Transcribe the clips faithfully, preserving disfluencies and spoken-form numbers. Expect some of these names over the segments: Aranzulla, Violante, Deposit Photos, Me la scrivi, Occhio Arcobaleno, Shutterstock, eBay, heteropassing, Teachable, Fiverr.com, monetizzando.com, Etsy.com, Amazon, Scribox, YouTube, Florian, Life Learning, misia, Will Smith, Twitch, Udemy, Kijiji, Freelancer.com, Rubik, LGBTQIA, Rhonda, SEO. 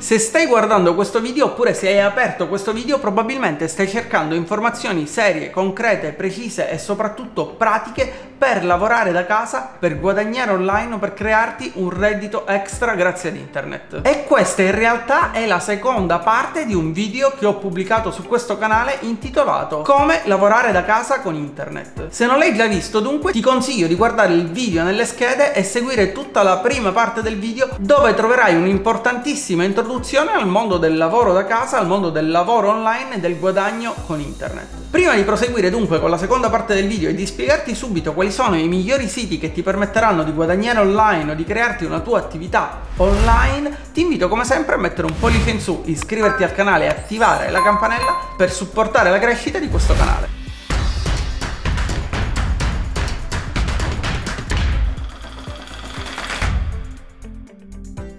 Se stai guardando questo video oppure se hai aperto questo video probabilmente stai cercando informazioni serie, concrete, precise e soprattutto pratiche per lavorare da casa, per guadagnare online o per crearti un reddito extra grazie ad internet. E questa in realtà è la seconda parte di un video che ho pubblicato su questo canale intitolato Come lavorare da casa con internet. Se non l'hai già visto dunque ti consiglio di guardare il video nelle schede e seguire tutta la prima parte del video dove troverai un'importantissima introduzione al mondo del lavoro da casa, al mondo del lavoro online e del guadagno con internet. Prima di proseguire dunque con la seconda parte del video e di spiegarti subito quali sono i migliori siti che ti permetteranno di guadagnare online o di crearti una tua attività online, ti invito come sempre a mettere un pollice in su, iscriverti al canale e attivare la campanella per supportare la crescita di questo canale.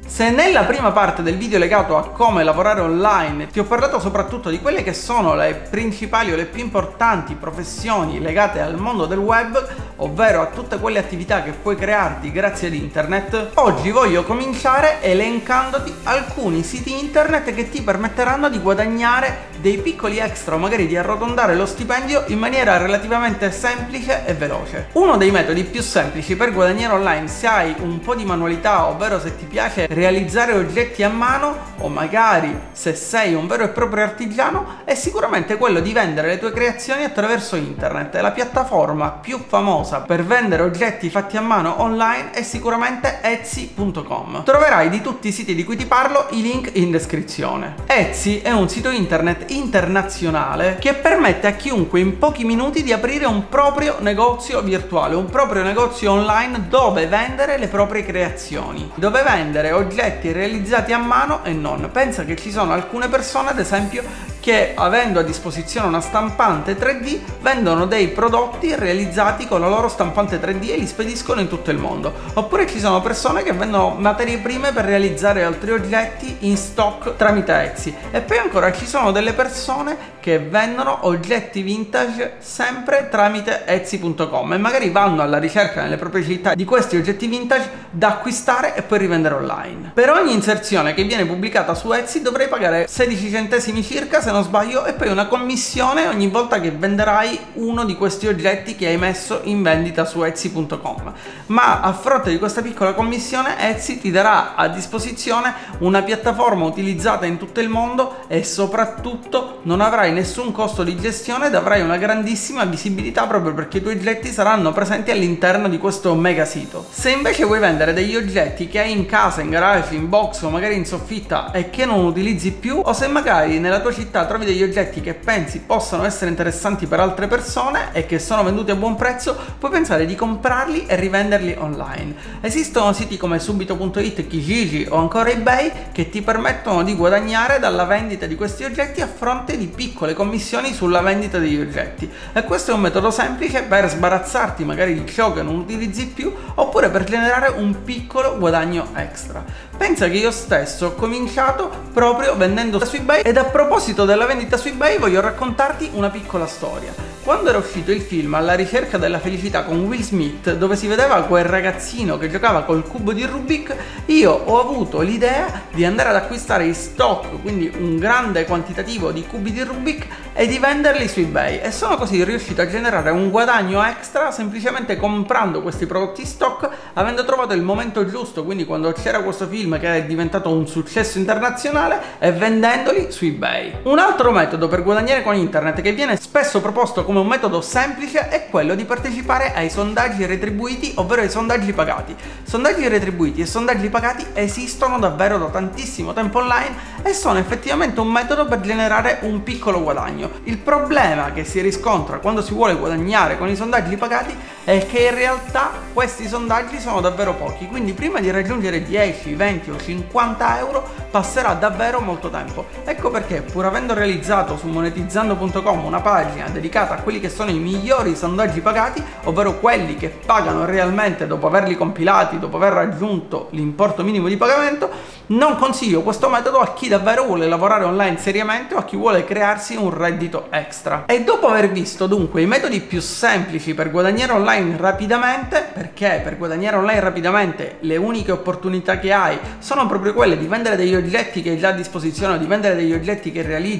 Se nella prima parte del video legato a come lavorare online ti ho parlato soprattutto di quelle che sono le principali o le più importanti professioni legate al mondo del web, ovvero a tutte quelle attività che puoi crearti grazie ad internet, oggi voglio cominciare elencandoti alcuni siti internet che ti permetteranno di guadagnare dei piccoli extra o magari di arrotondare lo stipendio in maniera relativamente semplice e veloce. Uno dei metodi più semplici per guadagnare online, se hai un po' di manualità, ovvero se ti piace realizzare oggetti a mano o magari se sei un vero e proprio artigiano, è sicuramente quello di vendere le tue creazioni attraverso internet. La piattaforma più famosa per vendere oggetti fatti a mano online è sicuramente Etsy punto com. Troverai di tutti i siti di cui ti parlo i link in descrizione. Etsy è un sito internet internazionale che permette a chiunque in pochi minuti di aprire un proprio negozio virtuale, un proprio negozio online dove vendere le proprie creazioni, dove vendere oggetti realizzati a mano e non. Pensa che ci sono alcune persone, ad esempio, che avendo a disposizione una stampante tre D vendono dei prodotti realizzati con la loro stampante tre D e li spediscono in tutto il mondo. Oppure ci sono persone che vendono materie prime per realizzare altri oggetti in stock tramite Etsy. E poi ancora ci sono delle persone che vendono oggetti vintage sempre tramite Etsy punto com e magari vanno alla ricerca nelle proprie città di questi oggetti vintage da acquistare e poi rivendere online. Per ogni inserzione che viene pubblicata su Etsy dovrai pagare sedici centesimi circa, se non sbaglio, e poi una commissione ogni volta che venderai uno di questi oggetti che hai messo in vendita su Etsy punto com. Ma a fronte di questa piccola commissione Etsy ti darà a disposizione una piattaforma utilizzata in tutto il mondo e soprattutto non avrai nessun costo di gestione ed avrai una grandissima visibilità proprio perché i tuoi oggetti saranno presenti all'interno di questo mega sito. Se invece vuoi vendere degli oggetti che hai in casa, in garage, in box o magari in soffitta e che non utilizzi più, o se magari nella tua città trovi degli oggetti che pensi possano essere interessanti per altre persone e che sono venduti a buon prezzo, puoi pensare di comprarli e rivenderli online. Esistono siti come subito punto it, Kijiji o ancora eBay che ti permettono di guadagnare dalla vendita di questi oggetti a fronte di piccole commissioni sulla vendita degli oggetti, e questo è un metodo semplice per sbarazzarti magari di ciò che non utilizzi più oppure per generare un piccolo guadagno extra. Pensa che io stesso ho cominciato proprio vendendo su eBay, ed a proposito della vendita su eBay voglio raccontarti una piccola storia. Quando era uscito il film Alla ricerca della felicità con Will Smith, dove si vedeva quel ragazzino che giocava col cubo di Rubik, io ho avuto l'idea di andare ad acquistare in stock, quindi un grande quantitativo di cubi di Rubik, e di venderli su eBay, e sono così riuscito a generare un guadagno extra semplicemente comprando questi prodotti in stock, avendo trovato il momento giusto, quindi quando c'era questo film che è diventato un successo internazionale, e vendendoli su eBay. Un altro metodo per guadagnare con internet che viene spesso proposto come un metodo semplice è quello di partecipare ai sondaggi retribuiti, ovvero ai sondaggi pagati. Sondaggi retribuiti e sondaggi pagati esistono davvero da tantissimo tempo online e sono effettivamente un metodo per generare un piccolo guadagno. Il problema che si riscontra quando si vuole guadagnare con i sondaggi pagati è che in realtà questi sondaggi sono davvero pochi, quindi prima di raggiungere dieci, venti o cinquanta euro passerà davvero molto tempo. Ecco perché, pur avendo avendo realizzato su monetizzando punto com una pagina dedicata a quelli che sono i migliori sondaggi pagati, ovvero quelli che pagano realmente dopo averli compilati, dopo aver raggiunto l'importo minimo di pagamento, non consiglio questo metodo a chi davvero vuole lavorare online seriamente o a chi vuole crearsi un reddito extra. E dopo aver visto dunque i metodi più semplici per guadagnare online rapidamente, perché per guadagnare online rapidamente le uniche opportunità che hai sono proprio quelle di vendere degli oggetti che hai già a disposizione o di vendere degli oggetti che realizzi,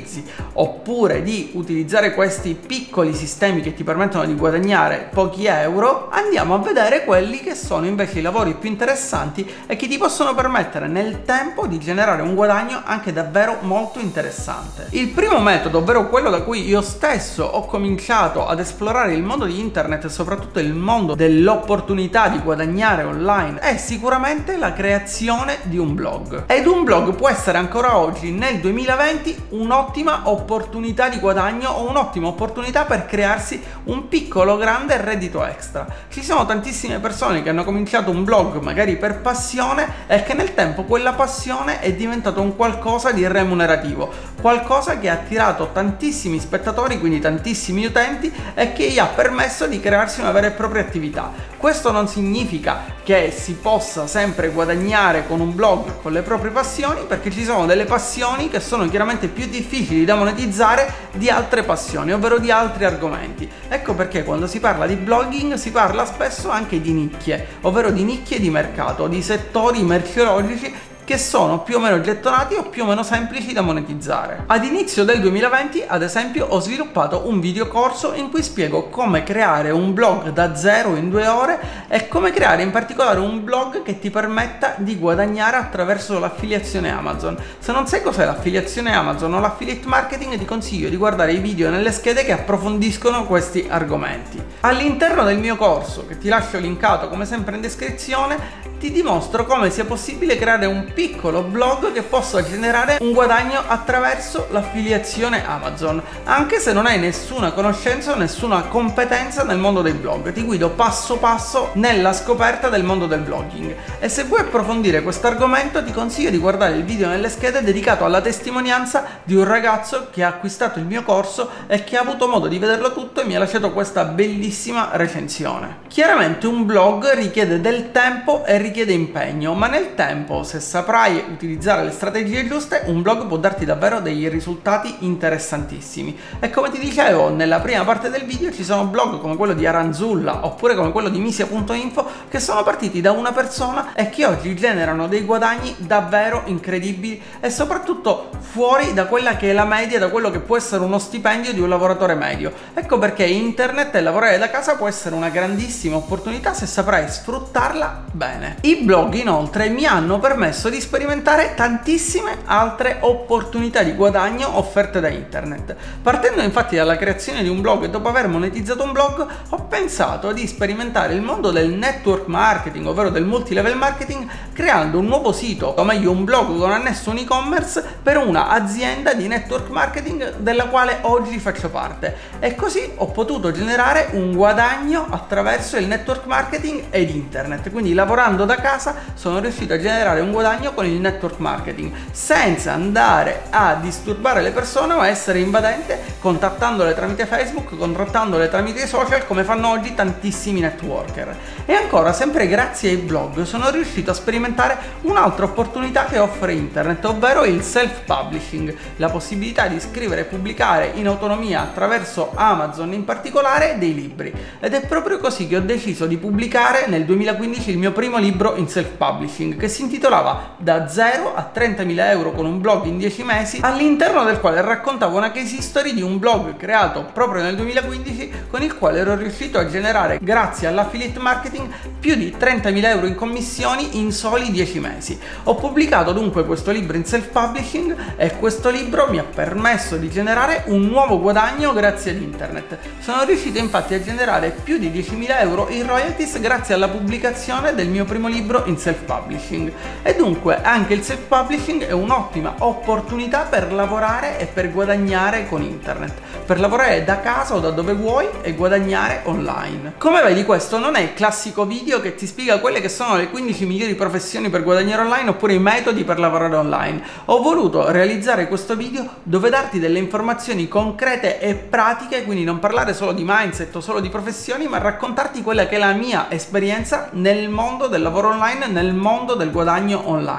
oppure di utilizzare questi piccoli sistemi che ti permettono di guadagnare pochi euro, andiamo a vedere quelli che sono invece i lavori più interessanti e che ti possono permettere nel tempo di generare un guadagno anche davvero molto interessante. Il primo metodo, ovvero quello da cui io stesso ho cominciato ad esplorare il mondo di internet e soprattutto il mondo dell'opportunità di guadagnare online, è sicuramente la creazione di un blog. Ed un blog può essere ancora oggi nel duemilaventi un'ottima opportunità di guadagno o un'ottima opportunità per crearsi un piccolo grande reddito extra. Ci sono tantissime persone che hanno cominciato un blog magari per passione e che nel tempo quella passione è diventata un qualcosa di remunerativo, qualcosa che ha attirato tantissimi spettatori, quindi tantissimi utenti, e che gli ha permesso di crearsi una vera e propria attività. Questo non significa che si possa sempre guadagnare con un blog, con le proprie passioni, perché ci sono delle passioni che sono chiaramente più difficili da monetizzare di altre passioni, ovvero di altri argomenti. Ecco perché quando si parla di blogging si parla spesso anche di nicchie, ovvero di nicchie di mercato, di settori merceologici che sono più o meno gettonati o più o meno semplici da monetizzare. Ad inizio del duemilaventi, ad esempio, ho sviluppato un video corso in cui spiego come creare un blog da zero in due ore e come creare in particolare un blog che ti permetta di guadagnare attraverso l'affiliazione Amazon. Se non sai cos'è l'affiliazione Amazon o l'affiliate marketing, ti consiglio di guardare i video nelle schede che approfondiscono questi argomenti. All'interno del mio corso, che ti lascio linkato come sempre in descrizione, ti dimostro come sia possibile creare un piccolo blog che possa generare un guadagno attraverso l'affiliazione Amazon, anche se non hai nessuna conoscenza o nessuna competenza nel mondo dei blog. Ti guido passo passo nella scoperta del mondo del blogging, e se vuoi approfondire questo argomento ti consiglio di guardare il video nelle schede dedicato alla testimonianza di un ragazzo che ha acquistato il mio corso e che ha avuto modo di vederlo tutto e mi ha lasciato questa bellissima recensione. Chiaramente un blog richiede del tempo e richiede impegno, ma nel tempo, se saprai utilizzare le strategie giuste, un blog può darti davvero dei risultati interessantissimi. E come ti dicevo nella prima parte del video, ci sono blog come quello di Aranzulla oppure come quello di misia punto info che sono partiti da una persona e che oggi generano dei guadagni davvero incredibili e soprattutto fuori da quella che è la media, da quello che può essere uno stipendio di un lavoratore medio. Ecco perché internet e lavorare da casa può essere una grandissima opportunità se saprai sfruttarla bene. I blog inoltre mi hanno permesso di sperimentare tantissime altre opportunità di guadagno offerte da internet. Partendo infatti dalla creazione di un blog e dopo aver monetizzato un blog, ho pensato di sperimentare il mondo del network marketing, ovvero del multilevel marketing, creando un nuovo sito, o meglio un blog con annesso un e-commerce per una azienda di network marketing della quale oggi faccio parte. E così ho potuto generare un guadagno attraverso il network marketing ed internet. Quindi lavorando da casa sono riuscito a generare un guadagno con il network marketing senza andare a disturbare le persone o a essere invadente, contattandole tramite Facebook, contattandole tramite i social come fanno oggi tantissimi networker. E ancora, sempre grazie ai blog, sono riuscito a sperimentare un'altra opportunità che offre internet, ovvero il self publishing, la possibilità di scrivere e pubblicare in autonomia attraverso Amazon in particolare dei libri. Ed è proprio così che ho deciso di pubblicare nel duemilaquindici il mio primo libro in self publishing, che si intitolava Da zero a trentamila euro con un blog in dieci mesi, all'interno del quale raccontavo una case history di un blog creato proprio nel duemilaquindici con il quale ero riuscito a generare, grazie all'affiliate marketing, più di trentamila euro in commissioni in soli dieci mesi. Ho pubblicato dunque questo libro in self publishing e questo libro mi ha permesso di generare un nuovo guadagno grazie ad internet. Sono riuscito infatti a generare più di diecimila euro in royalties grazie alla pubblicazione del mio primo libro in self publishing. E dunque comunque anche il self-publishing è un'ottima opportunità per lavorare e per guadagnare con internet, per lavorare da casa o da dove vuoi e guadagnare online. Come vedi, questo non è il classico video che ti spiega quelle che sono le quindici migliori professioni per guadagnare online oppure i metodi per lavorare online. Ho voluto realizzare questo video dove darti delle informazioni concrete e pratiche, quindi non parlare solo di mindset o solo di professioni, ma raccontarti quella che è la mia esperienza nel mondo del lavoro online, nel mondo del guadagno online.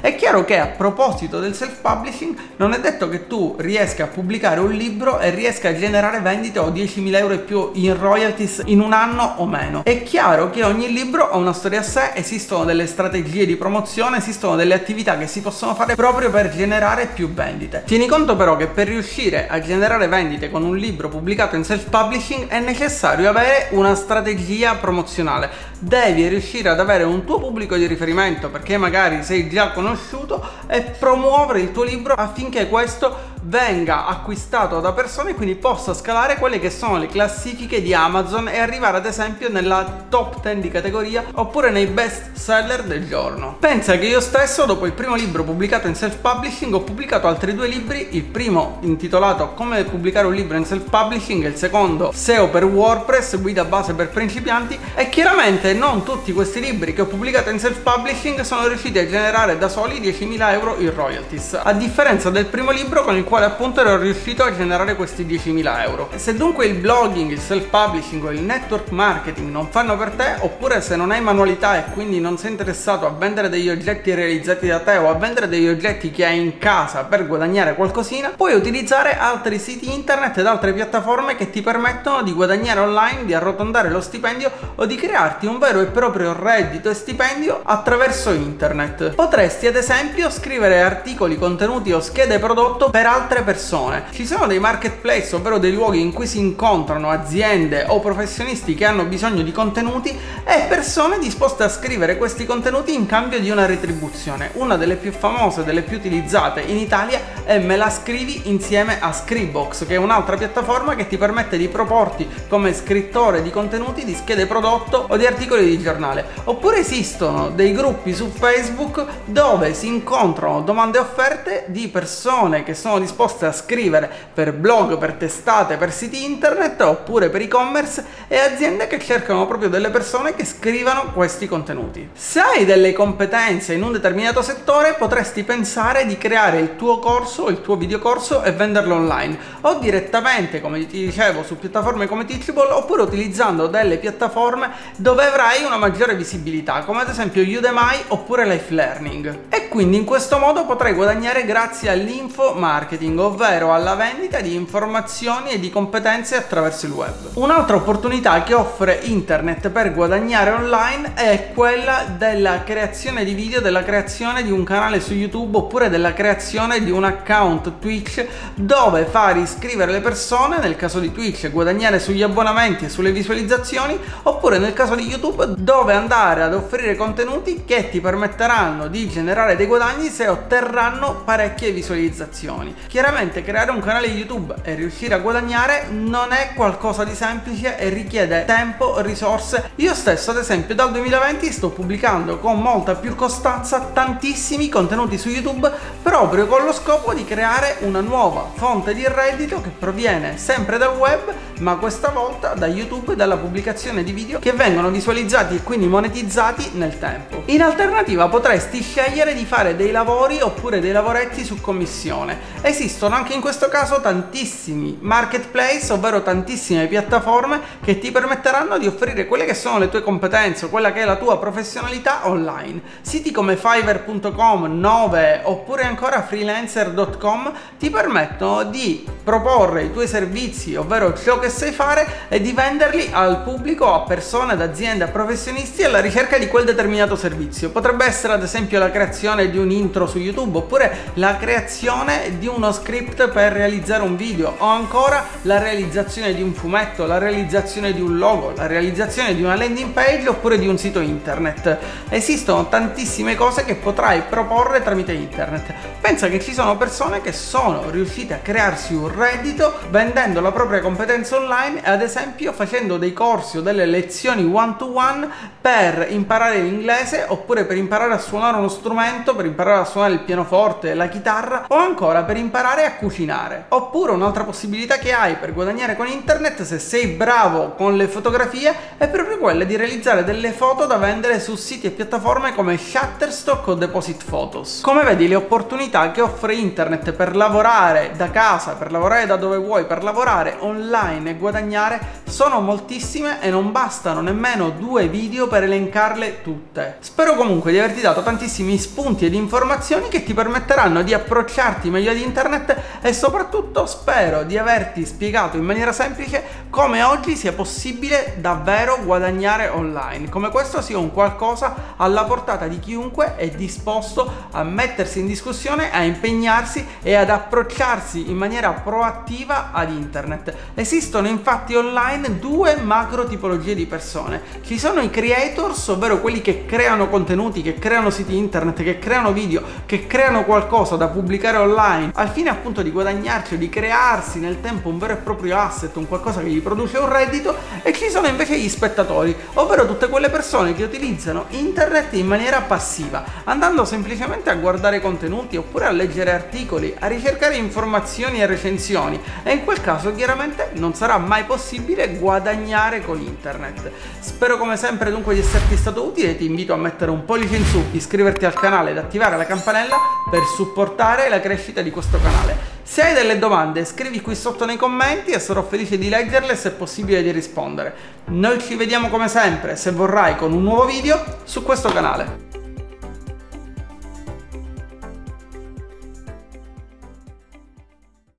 È chiaro che a proposito del self-publishing non è detto che tu riesca a pubblicare un libro e riesca a generare vendite o diecimila euro e più in royalties in un anno o meno. È chiaro che ogni libro ha una storia a sé, esistono delle strategie di promozione, esistono delle attività che si possono fare proprio per generare più vendite. Tieni conto però che per riuscire a generare vendite con un libro pubblicato in self-publishing è necessario avere una strategia promozionale. Devi riuscire ad avere un tuo pubblico di riferimento, perché magari sei già conosciuto, e promuovere il tuo libro affinché questo venga acquistato da persone e quindi possa scalare quelle che sono le classifiche di Amazon e arrivare ad esempio nella top dieci di categoria oppure nei best seller del giorno. Pensa che io stesso, dopo il primo libro pubblicato in self-publishing, ho pubblicato altri due libri, il primo intitolato Come pubblicare un libro in self-publishing e il secondo S E O per WordPress, guida base per principianti, e chiaramente non tutti questi libri che ho pubblicato in self-publishing sono riusciti a generare da soli diecimila euro in royalties, a differenza del primo libro con il quale appunto ero riuscito a generare questi diecimila euro. Se dunque il blogging, il self-publishing o il network marketing non fanno per te, oppure se non hai manualità e quindi non sei interessato a vendere degli oggetti realizzati da te o a vendere degli oggetti che hai in casa per guadagnare qualcosina, puoi utilizzare altri siti internet ed altre piattaforme che ti permettono di guadagnare online, di arrotondare lo stipendio o di crearti un vero e proprio reddito e stipendio attraverso internet. Potresti ad esempio scrivere articoli, contenuti o schede prodotto per altre persone. Ci sono dei marketplace, ovvero dei luoghi in cui si incontrano aziende o professionisti che hanno bisogno di contenuti e persone disposte a scrivere questi contenuti in cambio di una retribuzione. Una delle più famose, delle più utilizzate in Italia è Me la scrivi, insieme a Scribox, che è un'altra piattaforma che ti permette di proporti come scrittore di contenuti, di schede prodotto o di articoli di giornale. Oppure esistono dei gruppi su Facebook dove si incontrano domande e offerte di persone che sono disposte a scrivere per blog, per testate, per siti internet oppure per e-commerce, e aziende che cercano proprio delle persone che scrivano questi contenuti. Se hai delle competenze in un determinato settore, potresti pensare di creare il tuo corso, il tuo videocorso e venderlo online, o direttamente, come ti dicevo, su piattaforme come Teachable, oppure utilizzando delle piattaforme dove avrai una maggiore visibilità, come ad esempio Udemy oppure Life Learning. E quindi in questo modo potrai guadagnare grazie all'info marketing, ovvero alla vendita di informazioni e di competenze attraverso il web. Un'altra opportunità che offre internet per guadagnare online è quella della creazione di video, della creazione di un canale su YouTube oppure della creazione di un account Twitch, dove far iscrivere le persone, nel caso di Twitch, e guadagnare sugli abbonamenti e sulle visualizzazioni, oppure nel caso di YouTube, dove andare ad offrire contenuti che ti permetteranno di generare dei guadagni se otterranno parecchie visualizzazioni. Chiaramente creare un canale YouTube e riuscire a guadagnare non è qualcosa di semplice e richiede tempo, risorse. Io stesso ad esempio dal duemilaventi sto pubblicando con molta più costanza tantissimi contenuti su YouTube, proprio con lo scopo di creare una nuova fonte di reddito che proviene sempre dal web, ma questa volta da YouTube, dalla pubblicazione di video che vengono visualizzati e quindi monetizzati nel tempo. In alternativa potresti scegliere di fare dei lavori oppure dei lavoretti su commissione. Esistono anche in questo caso tantissimi marketplace, ovvero tantissime piattaforme che ti permetteranno di offrire quelle che sono le tue competenze, quella che è la tua professionalità online. Siti come Fiverr punto com, nove oppure ancora Freelancer punto com ti permettono di proporre i tuoi servizi, ovvero ciò che sai fare, e di venderli al pubblico, a persone, ad aziende, a professionisti alla ricerca di quel determinato servizio. Potrebbe essere ad esempio la creazione di un intro su YouTube oppure la creazione di uno uno script per realizzare un video, o ancora la realizzazione di un fumetto, la realizzazione di un logo, la realizzazione di una landing page oppure di un sito internet. Esistono tantissime cose che potrai proporre tramite internet. Pensa che ci sono persone che sono riuscite a crearsi un reddito vendendo la propria competenza online, ad esempio facendo dei corsi o delle lezioni one to one per imparare l'inglese, oppure per imparare a suonare uno strumento, per imparare a suonare il pianoforte, la chitarra, o ancora per imparare a cucinare. Oppure un'altra possibilità che hai per guadagnare con internet, se sei bravo con le fotografie, è proprio quella di realizzare delle foto da vendere su siti e piattaforme come Shutterstock o Deposit Photos. Come vedi, le opportunità che offre internet per lavorare da casa, per lavorare da dove vuoi, per lavorare online e guadagnare sono moltissime, e non bastano nemmeno due video per elencarle tutte. Spero comunque di averti dato tantissimi spunti ed informazioni che ti permetteranno di approcciarti meglio ad internet, e soprattutto spero di averti spiegato in maniera semplice come oggi sia possibile davvero guadagnare online, come questo sia un qualcosa alla portata di chiunque è disposto a mettersi in discussione, a impegnarsi e ad approcciarsi in maniera proattiva ad internet. Esistono infatti online due macro tipologie di persone. Ci sono i creators, ovvero quelli che creano contenuti, che creano siti internet, che creano video, che creano qualcosa da pubblicare online al fine appunto di guadagnarci o di crearsi nel tempo un vero e proprio asset, un qualcosa che gli produce un reddito. E ci sono invece gli spettatori, ovvero tutte quelle persone che utilizzano internet in maniera passiva, andando semplicemente a guardare contenuti oppure a leggere articoli, a ricercare informazioni e recensioni, e in quel caso chiaramente non sarà mai possibile guadagnare con internet. Spero come sempre dunque di esserti stato utile, ti invito a mettere un pollice in su, iscriverti al canale ed attivare la campanella per supportare la crescita di questo canale. Se hai delle domande scrivi qui sotto nei commenti e sarò felice di leggerle e se possibile di rispondere. Noi ci vediamo come sempre, se vorrai, con un nuovo video su questo canale.